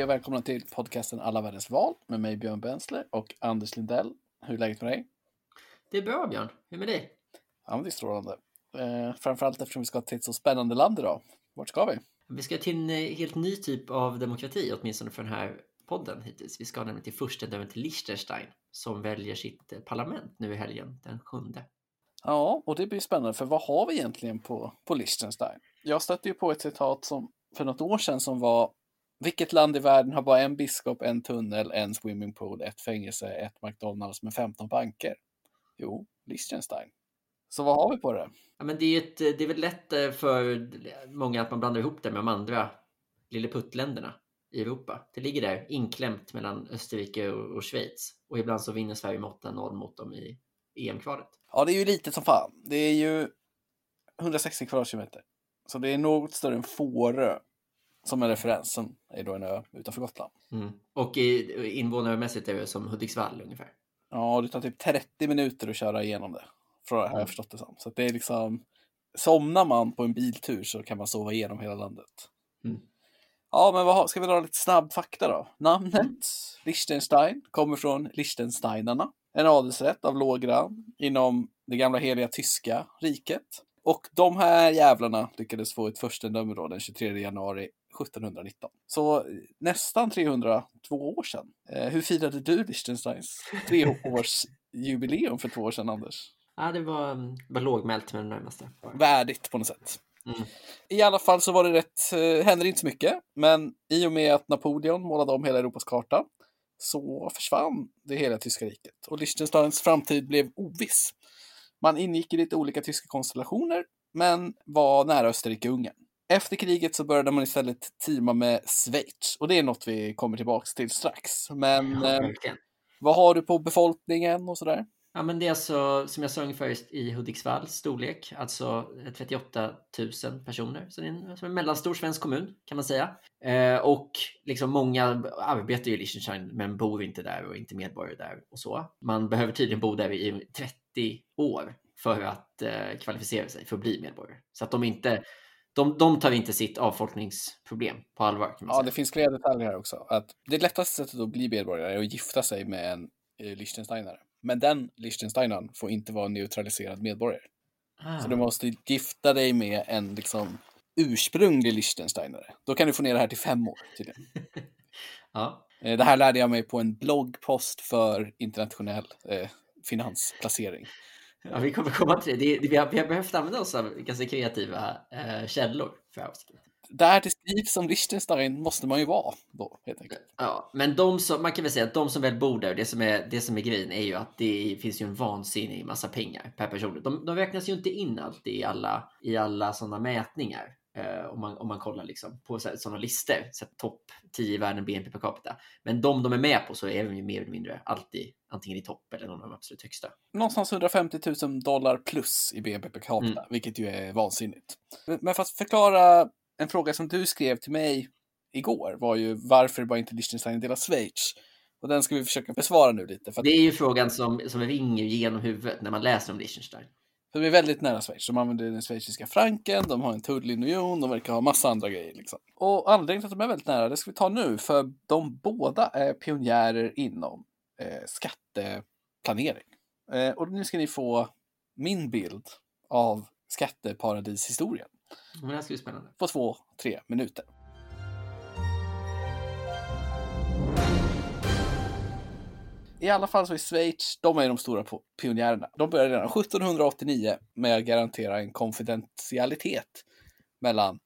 Hej och välkomna till podcasten Alla världens val med mig Björn Bensle och Anders Lindell. Hur är läget med dig? Det är bra, Björn. Hur är det med dig? Ja, men det är strålande. Framförallt eftersom vi ska till ett så spännande land idag. Vart ska vi? Vi ska till en helt ny typ av demokrati, åtminstone för den här podden hittills. Vi ska nämligen till furstendömet Liechtenstein som väljer sitt parlament nu i helgen den 7:e. Ja, och det blir spännande för vad har vi egentligen på Liechtenstein? Jag stötte ju på ett citat som för något år sedan som var: vilket land i världen har bara en biskop, en tunnel, en swimmingpool, ett fängelse, ett McDonalds med 15 banker? Jo, Liechtenstein. Så vad har vi på det? Ja, men det är väl lätt för många att man blandar ihop det med de andra lilleputtländerna i Europa. Det ligger där inklämt mellan Österrike och Schweiz. Och ibland så vinner Sverige med 8-0 mot dem i EM-kvalet. Ja, det är ju litet som fan. Det är ju 160 kvadratkilometer. Så det är något större än Fårö. Som en referens, som är då en ö utanför Gotland. Mm. Och invånarmässigt är det som Hudiksvall ungefär. Ja, det tar typ 30 minuter att köra igenom det. Från det här jag förstått det som. Så att det är liksom, somnar man på en biltur så kan man sova igenom hela landet. Mm. Ja, men ska vi dra lite snabb fakta då? Namnet Liechtenstein kommer från Liechtensteinarna. En adelsrätt av låg rang inom det gamla heliga tyska riket. Och de här jävlarna lyckades få ett furstendöme då den 23 januari 1719. Så nästan 302 år sedan. Hur firade du Liechtensteins 3-årsjubileum för 2 år sedan, Anders? Ja, det var lågmält med det närmaste. Värdigt på något sätt. Mm. I alla fall så var det hände inte så mycket. Men i och med att Napoleon målade om hela Europas karta så försvann det hela tyska riket. Och Liechtensteins framtid blev oviss. Man ingick i lite olika tyska konstellationer men var nära Österrike-Ungern. Efter kriget så började man istället teama med Schweiz. Och det är något vi kommer tillbaka till strax. Men vad har du på befolkningen och sådär? Ja, men det är alltså, som jag sa ungefär i Hudiksvalls storlek. Alltså 38 000 personer. Så det är en mellanstor svensk kommun kan man säga. Och liksom många arbetar i Liechtenstein men bor inte där och inte medborgare där och så. Man behöver tydligen bo där i 30 år för att kvalificera sig för att bli medborgare. Så att de tar inte sitt avfolkningsproblem på allvar kan man säga. Det finns flera detaljer här också. Att det lättaste sättet att bli medborgare är att gifta sig med en Liechtensteinare. Men den Liechtensteinaren får inte vara en neutraliserad medborgare. Så du måste gifta dig med en liksom ursprunglig Liechtensteinare. Då kan du få ner det här till 5 år tydligen. Ja. Det här lärde jag mig på en bloggpost för internationell finansplacering. Ja, vi kommer komma till det. Vi har behövt använda oss av ganska kreativa källor för avskrivning. Där det skrivs som Liechtenstein måste man ju vara då, helt enkelt. Ja, men man kan väl säga att de som väl bor där, det som är grejen är ju att det finns ju en vansinnig massa pengar per person. De räknas ju inte in alltid i alla sådana mätningar. Om man kollar liksom på sådana listor, så topp 10 i världen BNP per capita. Men de är med på så är de ju mer eller mindre alltid antingen i topp eller någon av de absolut högsta. Någonstans $150,000 plus i BNP per capita, vilket ju är vansinnigt. Men för att förklara en fråga som du skrev till mig igår var ju varför bara inte Liechtenstein delar Schweiz? Och den ska vi försöka besvara nu lite. För att det är ju frågan som ringer genom huvudet när man läser om Liechtenstein. För de är väldigt nära Schweiz. De använder den schweiziska franken, de har en tullunion, de verkar ha massa andra grejer liksom. Och anledningen till att de är väldigt nära, det ska vi ta nu, för de båda är pionjärer inom skatteplanering. Och nu ska ni få min bild av skatteparadishistorien. Men det här ska bli spännande. På 2-3 minuter. I alla fall så är Schweiz, de är de stora pionjärerna. De började redan 1789 med att garantera en konfidentialitet mellan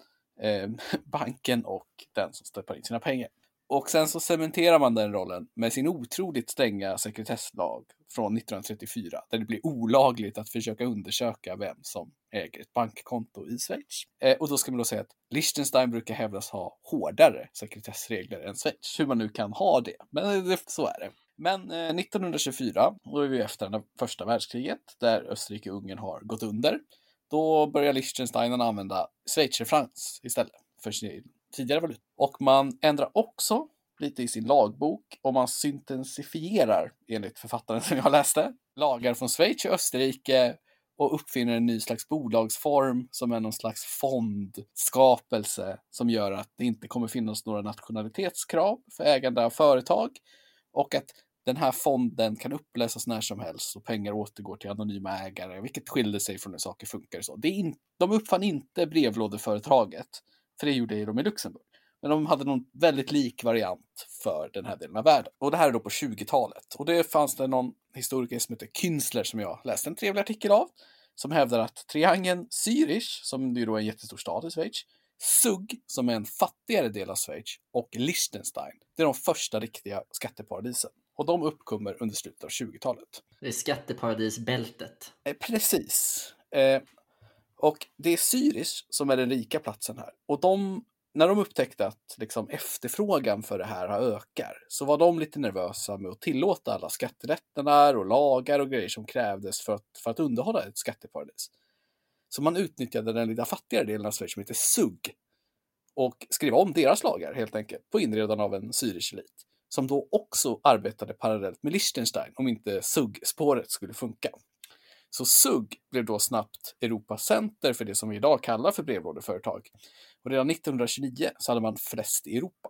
banken och den som stoppar in sina pengar. Och sen så cementerar man den rollen med sin otroligt stränga sekretesslag från 1934. Där det blir olagligt att försöka undersöka vem som äger ett bankkonto i Schweiz. Och då ska man då säga att Liechtenstein brukar hävdas ha hårdare sekretessregler än Schweiz. Hur man nu kan ha det, men så är det. Men 1924, då är vi efter det första världskriget, där Österrike-Ungern har gått under. Då börjar Liechtenstein använda schweizerfrancs istället för sin tidigare valuta. Och man ändrar också lite i sin lagbok och man syntensifierar, enligt författaren som jag läste, lagar från Schweiz och Österrike och uppfinner en ny slags bolagsform som är någon slags fondskapelse som gör att det inte kommer finnas några nationalitetskrav för ägande av företag och att den här fonden kan upplösas när som helst och pengar återgår till anonyma ägare, vilket skiljer sig från hur saker funkar. Så. De uppfann inte brevlådeföretaget, för det gjorde de i Luxemburg. Men de hade någon väldigt lik variant för den här delen av världen. Och det här är då på 20-talet. Och det fanns det någon historiker som heter Künstler som jag läste en trevlig artikel av. Som hävdar att triangeln Zürich, som ju då är en jättestor stad i Schweiz. Zug, som är en fattigare del av Schweiz. Och Liechtenstein. Det är de första riktiga skatteparadisen. Och de uppkommer under slutet av 20-talet. Det är skatteparadisbältet. Precis. Och det är Zürich som är den rika platsen här. Och när de upptäckte att liksom efterfrågan för det här ökar så var de lite nervösa med att tillåta alla skatterätterna och lagar och grejer som krävdes för att underhålla ett skatteparadis. Så man utnyttjade den lilla fattigare delen av Sverige som heter SUG och skrev om deras lagar helt enkelt på inredan av en syrisk elit som då också arbetade parallellt med Liechtenstein om inte SUG-spåret skulle funka. Så SUG blev då snabbt Europas center för det som vi idag kallar för brevlådeföretag. Och redan 1929 så hade man flest i Europa.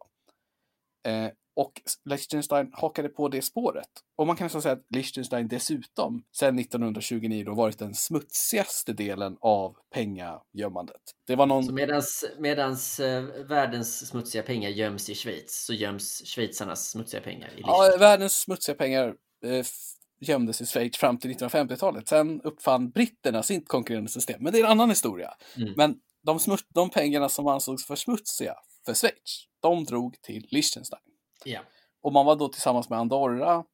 Och Liechtenstein hakade på det spåret. Och man kan nästan säga att Liechtenstein dessutom sedan 1929 då varit den smutsigaste delen av pengagömmandet. Det var någon... Så medans världens smutsiga pengar göms i Schweiz så göms schweizarnas smutsiga pengar i Liechtenstein. Ja, världens smutsiga pengar... gömdes i Schweiz fram till 1950-talet. Sen uppfann britterna sitt konkurrerande system. Men det är en annan historia. Mm. Men de pengarna som ansågs för smutsiga för Schweiz, de drog till Liechtenstein. Yeah. Och man var då tillsammans med Andorra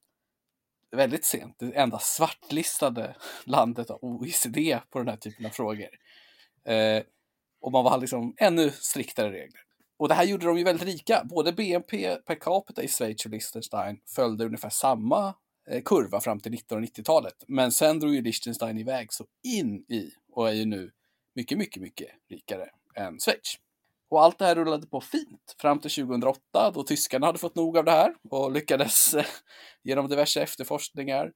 väldigt sent det enda svartlistade landet av OECD på den här typen av frågor. Och man var liksom ännu striktare regler. Och det här gjorde de ju väldigt rika. Både BNP per capita i Schweiz och Liechtenstein följde ungefär samma kurva fram till 1990-talet. Men sen drog ju Liechtenstein iväg så in i och är ju nu mycket, mycket, mycket rikare än Schweiz. Och allt det här rullade på fint fram till 2008 då tyskarna hade fått nog av det här och lyckades genom diverse efterforskningar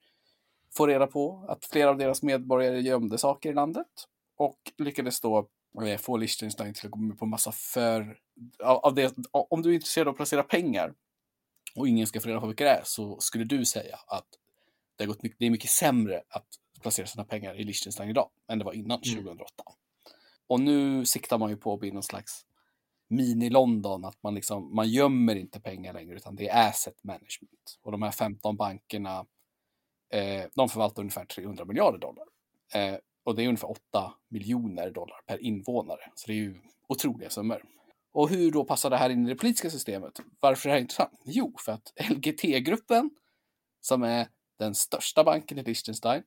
få reda på att flera av deras medborgare gömde saker i landet och lyckades då få Liechtenstein till att gå med på massa om du är intresserad av att placera pengar och ingen ska få reda på vilka det är, så skulle du säga att det är mycket sämre att placera sina pengar i Liechtenstein idag än det var innan 2008. Och nu siktar man ju på att bli någon slags mini-London, att man gömmer inte pengar längre utan det är asset management. Och de här 15 bankerna, de förvaltar ungefär $300 miljarder. Och det är ungefär $8 miljoner per invånare. Så det är ju otroliga summor. Och hur då passar det här in i det politiska systemet? Varför är det här intressant? Jo, för att LGT-gruppen, som är den största banken i Liechtenstein,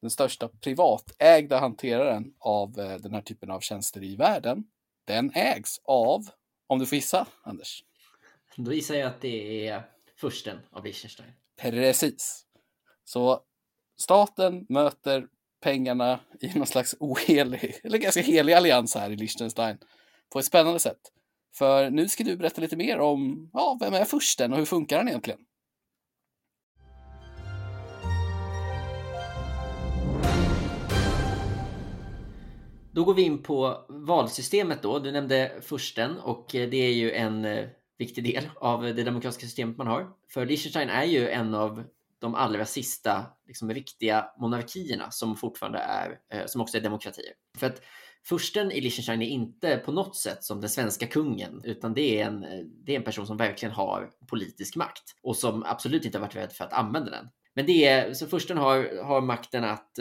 den största privatägda hanteraren av den här typen av tjänster i världen, den ägs av, om du får gissa, Anders. Då gissar jag att det är fursten av Liechtenstein. Precis. Så staten möter pengarna i någon slags ohelig, eller ganska helig allians här i Liechtenstein på ett spännande sätt. För nu ska du berätta lite mer om vem är fursten och hur funkar han egentligen? Då går vi in på valsystemet då. Du nämnde fursten och det är ju en viktig del av det demokratiska systemet man har. För Liechtenstein är ju en av de allra sista liksom, viktiga monarkierna som fortfarande är, som också är demokratier. För att fursten i Liechtenstein är inte på något sätt som den svenska kungen utan det är en person som verkligen har politisk makt och som absolut inte har varit rädd för att använda den. Men så fursten har makten att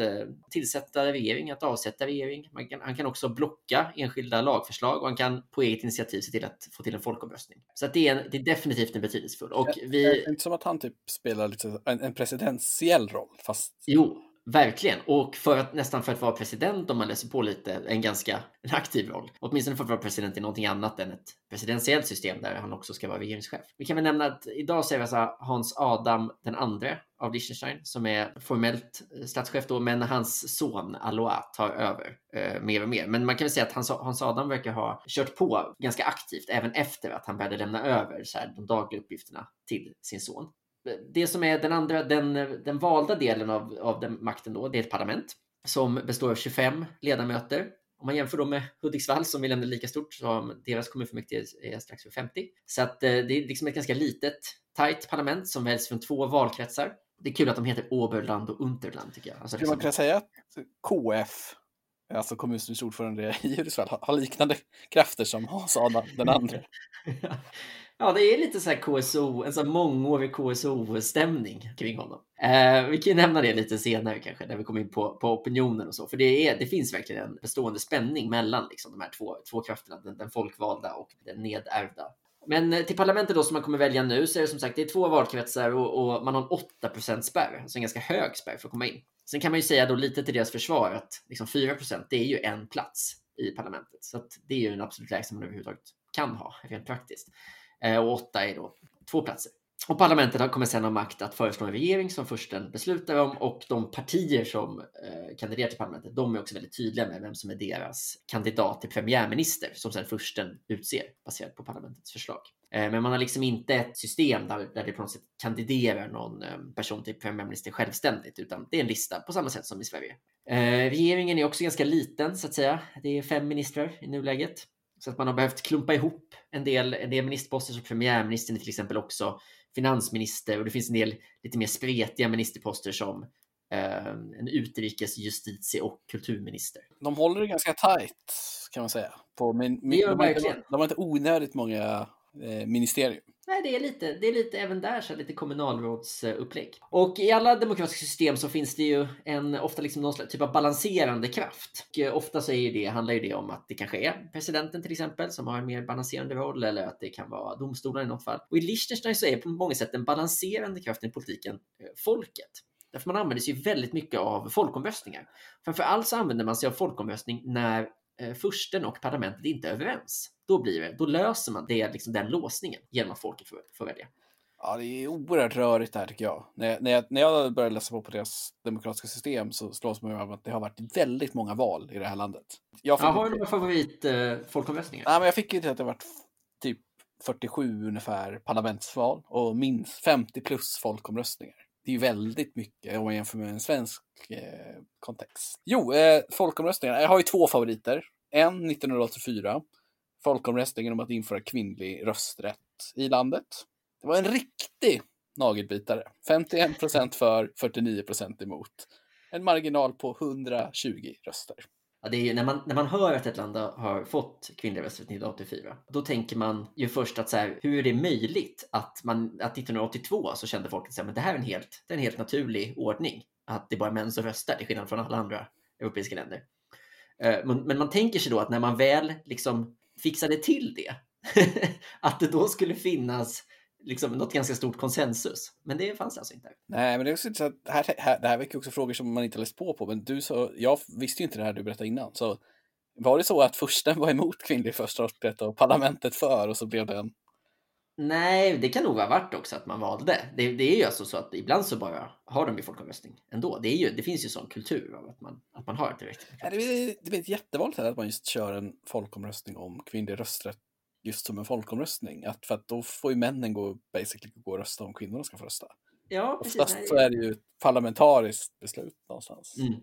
tillsätta regering, att avsätta regering. Han kan också blocka enskilda lagförslag och han kan på eget initiativ se till att få till en folkomröstning. Så att det är definitivt en betydelsefull. Och det är inte som att han typ spelar lite en presidentiell roll fast... Jo. Verkligen, och för att vara president om man läser på lite, en aktiv roll. Åtminstone för att vara president i någonting annat än ett presidentiellt system där han också ska vara regeringschef. Vi kan väl nämna att idag så är det Hans Adam II av Liechtenstein som är formellt statschef då, men hans son Alois tar över mer och mer. Men man kan väl säga att Hans Adam verkar ha kört på ganska aktivt även efter att han började lämna över så här, de dagliga uppgifterna till sin son. Det som är den valda delen av den makten då, det är ett parlament som består av 25 ledamöter. Om man jämför då med Hudiksvall som vi lämnade lika stort, som deras kommunfullmäktige är strax över 50. Så att det är liksom ett ganska litet, tajt parlament som väljs från 2 valkretsar. Det är kul att de heter Oberland och Unterland, tycker jag. Alltså, man kan säga att KF, alltså kommunstyrelsens ordförande i Hudiksvall, har liknande krafter som Hans Adam den andra. Ja, det är lite så här KSO, en så här mångårig KSO-stämning kring honom. Vi kan nämna det lite senare kanske när vi kommer in på opinionen och så. För det finns verkligen en bestående spänning mellan liksom, de här två krafterna, den folkvalda och den nedärvda. Men till parlamentet då som man kommer välja nu så är det som sagt det är 2 valkretsar och man har en 8%-spärr, alltså en ganska hög spärr för att komma in. Sen kan man ju säga då lite till deras försvar att liksom 4% det är ju en plats i parlamentet. Så att det är ju en absolut lägsta man överhuvudtaget kan ha rent praktiskt. Och 8 är då 2 platser. Och parlamentet kommer sedan ha makt att föreslå en regering som först den beslutar om, och de partier som kandiderar till parlamentet, de är också väldigt tydliga med vem som är deras kandidat till premiärminister som sedan först den utser baserat på parlamentets förslag. Men man har liksom inte ett system där det på något sätt kandiderar någon person till premiärminister självständigt, utan det är en lista på samma sätt som i Sverige. Regeringen är också ganska liten så att säga. Det är 5 ministrar i nuläget. Så att man har behövt klumpa ihop en del ministerposter som premiärministern till exempel, också finansminister, och det finns en del lite mer spretiga ministerposter som en utrikes-, justitie- och kulturminister. De håller det ganska tajt kan man säga. De har inte onödigt många ministerium. Nej, det är lite även där så lite kommunalrådsupplägg. Och i alla demokratiska system så finns det ju ofta liksom någon typ av balanserande kraft. Och ofta så handlar det om att det kanske är presidenten till exempel som har en mer balanserande roll, eller att det kan vara domstolar i något fall. Och i Liechtenstein så är på många sätt den balanserande kraften i politiken folket. Därför man använder sig ju väldigt mycket av folkomröstningar. Framförallt så använder man sig av folkomröstning när fursten och parlamentet inte är överens. Då löser man det, liksom den låsningen genom att folket får välja. Ja, det är oerhört rörigt det här tycker jag. När jag började läsa på deras demokratiska system så slås man av att det har varit väldigt många val i det här landet. Har du några favoritfolkomröstningar? Nej, men jag fick ju till att det har varit typ 47 ungefär parlamentsval och minst 50 plus folkomröstningar. Det är ju väldigt mycket om man jämför med en svensk kontext. Folkomröstningar. Jag har ju 2 favoriter. En 1984. Folkomröstningen om att införa kvinnlig rösträtt i landet. Det var en riktig nagelbitare. 51% för, 49% emot. En marginal på 120 röster. Ja, det är ju, när man hör att ett land har fått kvinnlig rösträtt 1984, då tänker man ju först att så här, hur är det möjligt att 1982 så kände folk att det här är en helt naturlig ordning. Att det är bara män som röstar, till skillnad från alla andra europeiska länder. Men man tänker sig då att när man väl liksom fixade till det, att det då skulle finnas liksom något ganska stort konsensus. Men det fanns alltså inte. Nej, men det är också så att det här väcker också frågor som man inte läst på. Men jag visste ju inte det här du berättade innan. Så var det så att fursten var emot kvinnlig första rösträtt och parlamentet för, och så blev det en... Nej, det kan nog ha varit också att man valde. Det är ju alltså så att ibland så bara har de ju folkomröstning ändå. Det finns ju sån kultur av att man har ett direkt. Det blir ett jättevanligt att man just kör en folkomröstning om kvinnlig rösträtt just som en folkomröstning. För att då får ju männen gå och rösta om kvinnorna ska få rösta. Ja, precis. Oftast så är det ju ett parlamentariskt beslut någonstans. Mm.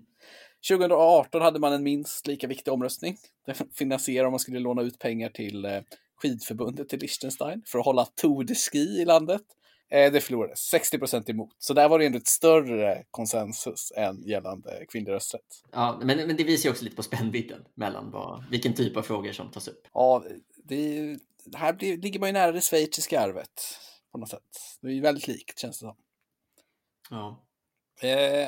2018 hade man en minst lika viktig omröstning. Det finansierar om man skulle låna ut pengar till skidförbundet till Liechtenstein för att hålla Tour de Ski i landet. Det förlorade 60% emot. Så där var det ändå ett större konsensus än gällande kvinnlig rösträtt. Ja, men det visar ju också lite på spännvidden mellan vilken typ av frågor som tas upp. Ja, det ligger man ju nära det schweiziska arvet på något sätt. Det är ju väldigt likt, känns det som.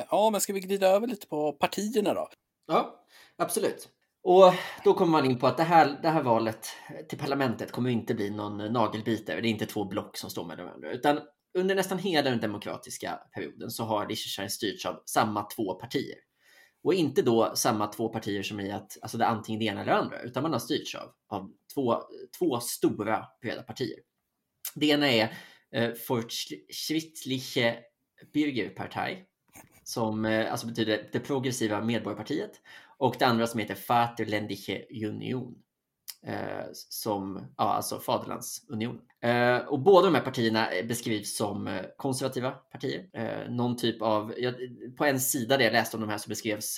Ja. Men ska vi glida över lite på partierna då? Ja, absolut. Och då kommer man in på att det här valet till parlamentet kommer inte bli någon nagelbitare. Det är inte 2 block som står med varandra. Utan under nästan hela den demokratiska perioden så har Liechtenstein styrts av samma 2 partier. Och inte då samma 2 partier som i att alltså det är antingen det ena eller det andra. Utan man har styrts av två stora breda partier. Det ena är Fortschrittliche Bürgerpartei, som alltså betyder det progressiva medborgarpartiet. Och det andra som heter Vaterländische Union. som, ja, alltså Faderlandsunionen. Och båda de här partierna beskrivs som konservativa partier. Någon typ av, på en sida där jag läste om de här så beskrevs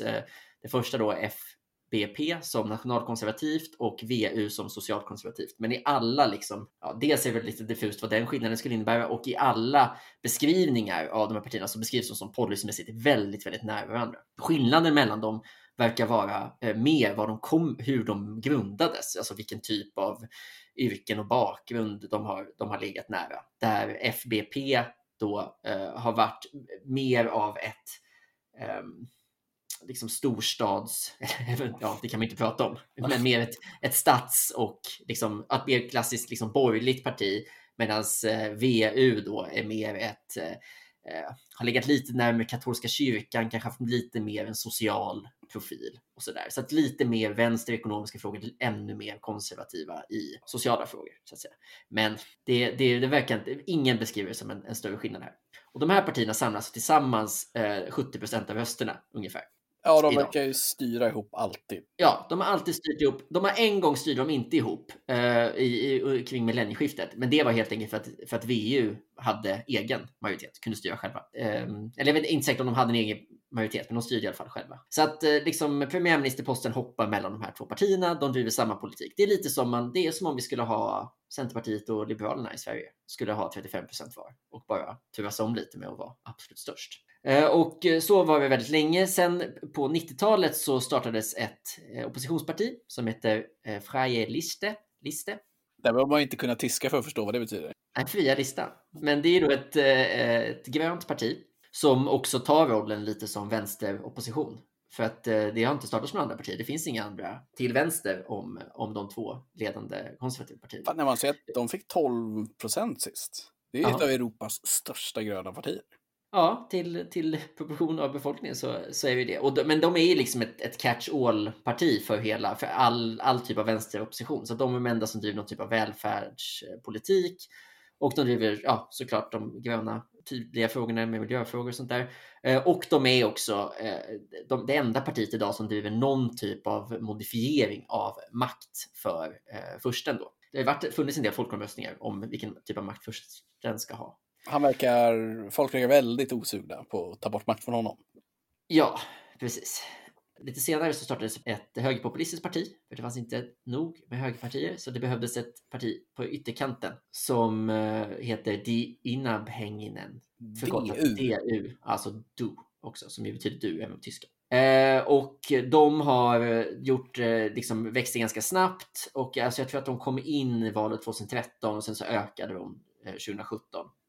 det första då FBP som nationalkonservativt och VU som socialkonservativt. Men i alla liksom, ja, dels är det lite diffust vad den skillnaden skulle innebära, och i alla beskrivningar av de här partierna så beskrivs de som policymässigt väldigt, väldigt nära varandra. Skillnaden mellan dem verkar vara mer vad de kom, hur de grundades, alltså vilken typ av yrken och bakgrund de har legat nära. Där FBP då har varit mer av ett liksom storstads, ja, det kan man inte prata om, men mer ett stats och liksom, att bli ett klassiskt liksom, borgerligt parti, medan VU då är mer ett har legat lite närmare katolska kyrkan, kanske haft lite mer en social profil och sådär. Så att lite mer vänster ekonomiska frågor, ännu mer konservativa i sociala frågor så att säga. Men det verkar inte, ingen beskriver det som en större skillnad här. Och de här partierna samlas tillsammans 70% av rösterna ungefär. Ja, de verkar ju styra ihop alltid. Ja, de har alltid styrt ihop. De har en gång styrt dem inte ihop kring millennieskiftet. Men det var helt enkelt för att VU hade egen majoritet, kunde styra själva. Eller jag vet inte säkert om de hade en egen majoritet, men de styrde i alla fall själva. Så att liksom, premiärministerposten hoppar mellan de här två partierna. De driver samma politik. Det är lite som, det är som om vi skulle ha Centerpartiet och Liberalerna i Sverige skulle ha 35% var och bara turas om lite med att vara absolut störst. Och så var vi väldigt länge. Sen på 90-talet så startades ett oppositionsparti som heter Freie Liste. Där behöver man inte kunna tyska för att förstå vad det betyder. En fria lista. Men det är då ett grönt parti som också tar rollen lite som vänsteropposition. För att det har inte startats några andra partier. Det finns inga andra till vänster om de två ledande konservativa partierna. Fan, när man ser att de fick 12% sist. Det är ett av Europas största gröna partier. Ja, till proportion av befolkningen så är vi det. Och men de är ju liksom ett catch-all-parti för all typ av vänsteropposition. Så de är de enda som driver någon typ av välfärdspolitik. Och de driver, ja, såklart de gröna tydliga frågorna med miljöfrågor och sånt där. Och de är också det enda partiet idag som driver någon typ av modifiering av makt för fursten då. Det har funnits en del folkomröstningar om vilken typ av makt fursten ska ha. Folk verkar väldigt osugna på att ta bort makt från honom. Ja, precis. Lite senare så startades ett högerpopulistiskt parti, för det fanns inte nog med högerpartier, så det behövdes ett parti på ytterkanten som heter Die Unabhängigen, förkortat DU, alltså du också, som ju betyder du även på tyska. Och de har gjort liksom växte ganska snabbt, och alltså jag tror att de kom in i valet 2013 och sen så ökade de 2017.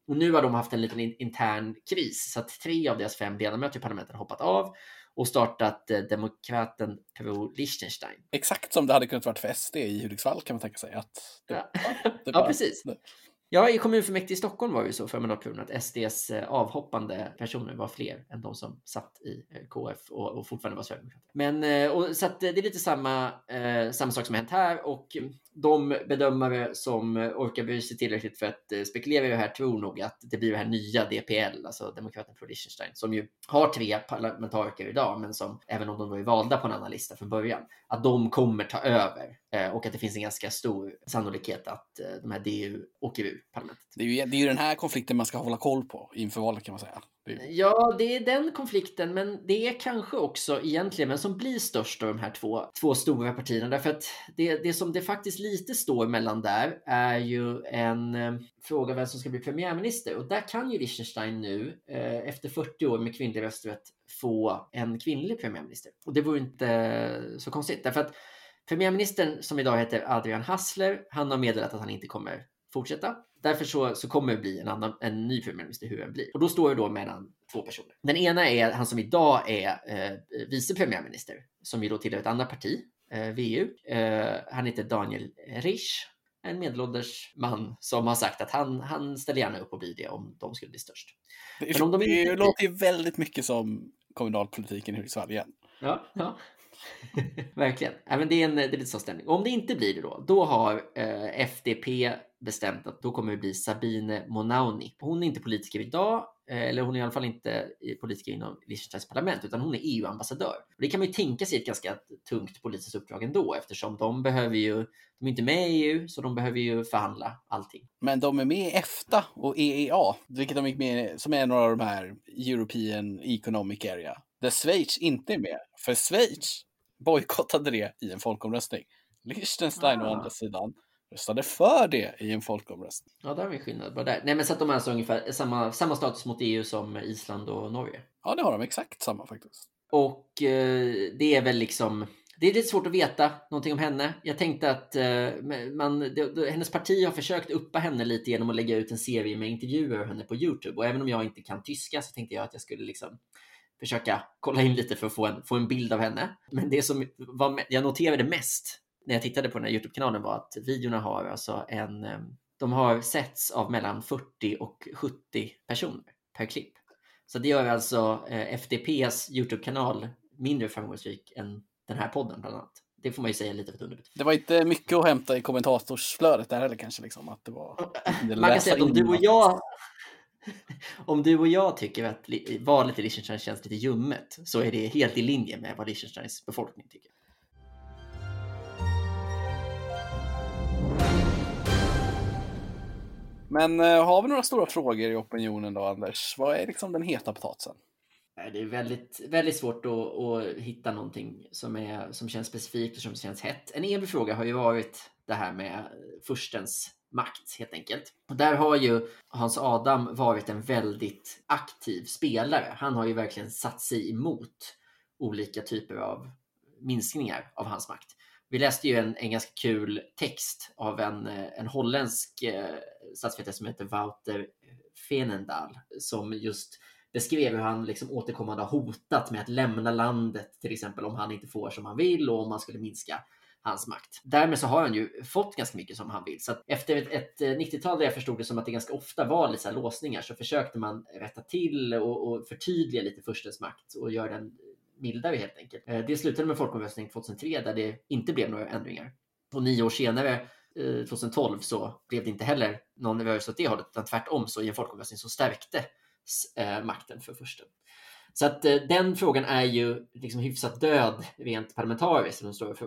Och nu har de haft en liten intern kris, så att 3 av deras 5 ledamöter i parlamentet har hoppat av och startat Demokraten pro Liechtenstein. Exakt som det hade kunnat vara för SD i Hudiksvall, kan man tänka sig. Att det ja, precis. Det. Ja, i kommunfullmäktige i Stockholm var det ju så för mandatperioden att SDs avhoppande personer var fler än de som satt i KF och fortfarande var sverigedemokrater. Men så att det är lite samma sak som har hänt här, och de bedömare som orkar bry sig tillräckligt för att spekulera i det här tror nog att det blir det här nya DPL, alltså Demokraten pro Liechtenstein, som ju har 3 parlamentariker idag, men som, även om de var valda på en annan lista från början, att de kommer ta över och att det finns en ganska stor sannolikhet att de här DU åker ur parlamentet. Det är ju den här konflikten man ska hålla koll på inför valet, kan man säga. Ja, det är den konflikten, men det är kanske också egentligen men som blir störst av de här två stora partierna, därför att det som det faktiskt lite står mellan där är ju en fråga vem som ska bli premiärminister, och där kan ju Liechtenstein nu efter 40 år med kvinnlig rösträtt få en kvinnlig premiärminister, och det vore inte så konstigt, därför att premiärministern som idag heter Adrian Hassler, han har meddelat att han inte kommer fortsätta. Därför så kommer det bli en ny premiärminister hur den blir. Och då står det då mellan 2 personer. Den ena är han som idag är vice premiärminister, som ju då tillhör ett annat parti, VU. Han heter Daniel Risch, en medelålders man som har sagt att han ställer gärna upp och blir det om de skulle bli störst. Det låter ju väldigt mycket som kommunalpolitiken i Hudiksvall igen. Ja. Verkligen. Men det är lite sån stämning. Om det inte blir det då har FDP bestämt att då kommer det bli Sabine Monauni. Hon är inte politiker idag, eller hon är i alla fall inte politiker inom Liechtensteins parlament, utan hon är EU-ambassadör. Och det kan man ju tänka sig ett ganska tungt politiskt uppdrag ändå, eftersom de behöver ju, de är inte med i EU, så de behöver ju förhandla allting. Men de är med i EFTA och EEA, vilket de gick med, som är några av de här European Economic Area, där Schweiz inte är med, för Schweiz bojkottade det i en folkomröstning. Liechtenstein å andra sidan röstade för det i en folkomröstning. Ja, där är vi skillnad bara där. Nej, men så att de är alltså ungefär samma status mot EU som Island och Norge. Ja, det har de exakt samma faktiskt. Och det är väl liksom, det är lite svårt att veta någonting om henne. Jag tänkte att hennes parti har försökt uppa henne lite genom att lägga ut en serie med intervjuer av henne på YouTube. Och även om jag inte kan tyska så tänkte jag att jag skulle liksom försöka kolla in lite för att få en bild av henne. Men det som jag noterade mest när jag tittade på den här YouTube-kanalen var att videorna har alltså de har setts av mellan 40 och 70 personer per klipp. Så det gör alltså FDPs YouTube-kanal mindre framgångsrik än den här podden bland annat. Det får man ju säga lite för ett underbud. Det var inte mycket att hämta i kommentatorsflödet där eller kanske liksom att det var... Man kan säga att om du och jag tycker att valet i Liechtenstein känns lite ljummet, så är det helt i linje med vad Liechtensteins befolkning tycker. Men har vi några stora frågor i opinionen då, Anders? Vad är liksom den heta potatisen? Det är väldigt, väldigt svårt att hitta någonting som känns specifikt och som känns hett. En evig fråga har ju varit det här med förstens makt helt enkelt. Och där har ju Hans Adam varit en väldigt aktiv spelare. Han har ju verkligen satt sig emot olika typer av minskningar av hans makt. Vi läste ju en ganska kul text av en holländsk statsvetare som heter Wouter Fenendal, som just beskrev hur han liksom återkommande har hotat med att lämna landet, till exempel om han inte får som han vill och om man skulle minska hans makt. Därmed så har han ju fått ganska mycket som han vill. Så att efter ett 90-tal där jag förstod det som att det ganska ofta var lite så här låsningar, så försökte man rätta till och förtydliga lite förstens makt och göra den mildare helt enkelt. Det slutade med folkomröstning 2003 där det inte blev några ändringar. Och 9 år senare, 2012, så blev det inte heller någon rörelse åt det hållet, utan tvärtom så i en folkomröstning så stärkte makten för försten. Så att den frågan är ju liksom hyfsat död rent parlamentariskt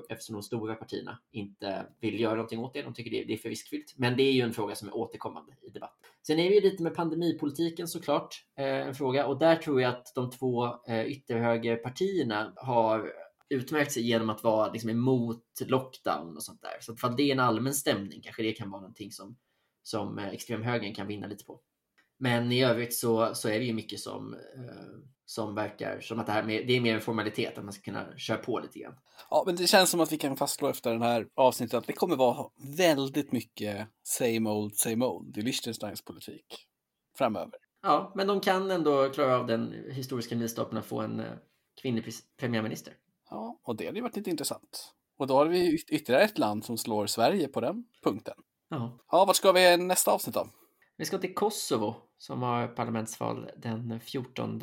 eftersom de stora partierna inte vill göra någonting åt det. De tycker det är för riskfyllt. Men det är ju en fråga som är återkommande i debatten. Sen är det ju lite med pandemipolitiken såklart en fråga. Och där tror jag att de två ytterhögerpartierna har utmärkt sig genom att vara liksom emot lockdown och sånt där. Så för att det är en allmän stämning kanske det kan vara någonting som extremhögern kan vinna lite på. Men i övrigt så är det ju mycket som verkar som att det är mer en formalitet att man ska kunna köra på lite grann. Ja, men det känns som att vi kan fastslå efter den här avsnittet att det kommer vara väldigt mycket same old i Liechtensteins politik framöver. Ja, men de kan ändå klara av den historiska milstolpen att få en kvinnlig premiärminister. Ja, och det har ju varit lite intressant. Och då har vi ytterligare ett land som slår Sverige på den punkten. Ja. Ja, vart ska vi nästa avsnitt då? Vi ska till Kosovo som har parlamentsval den 14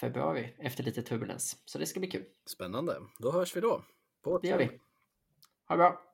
februari efter lite turbulens. Så det ska bli kul. Spännande. Då hörs vi då. Det gör vi. Ha det bra.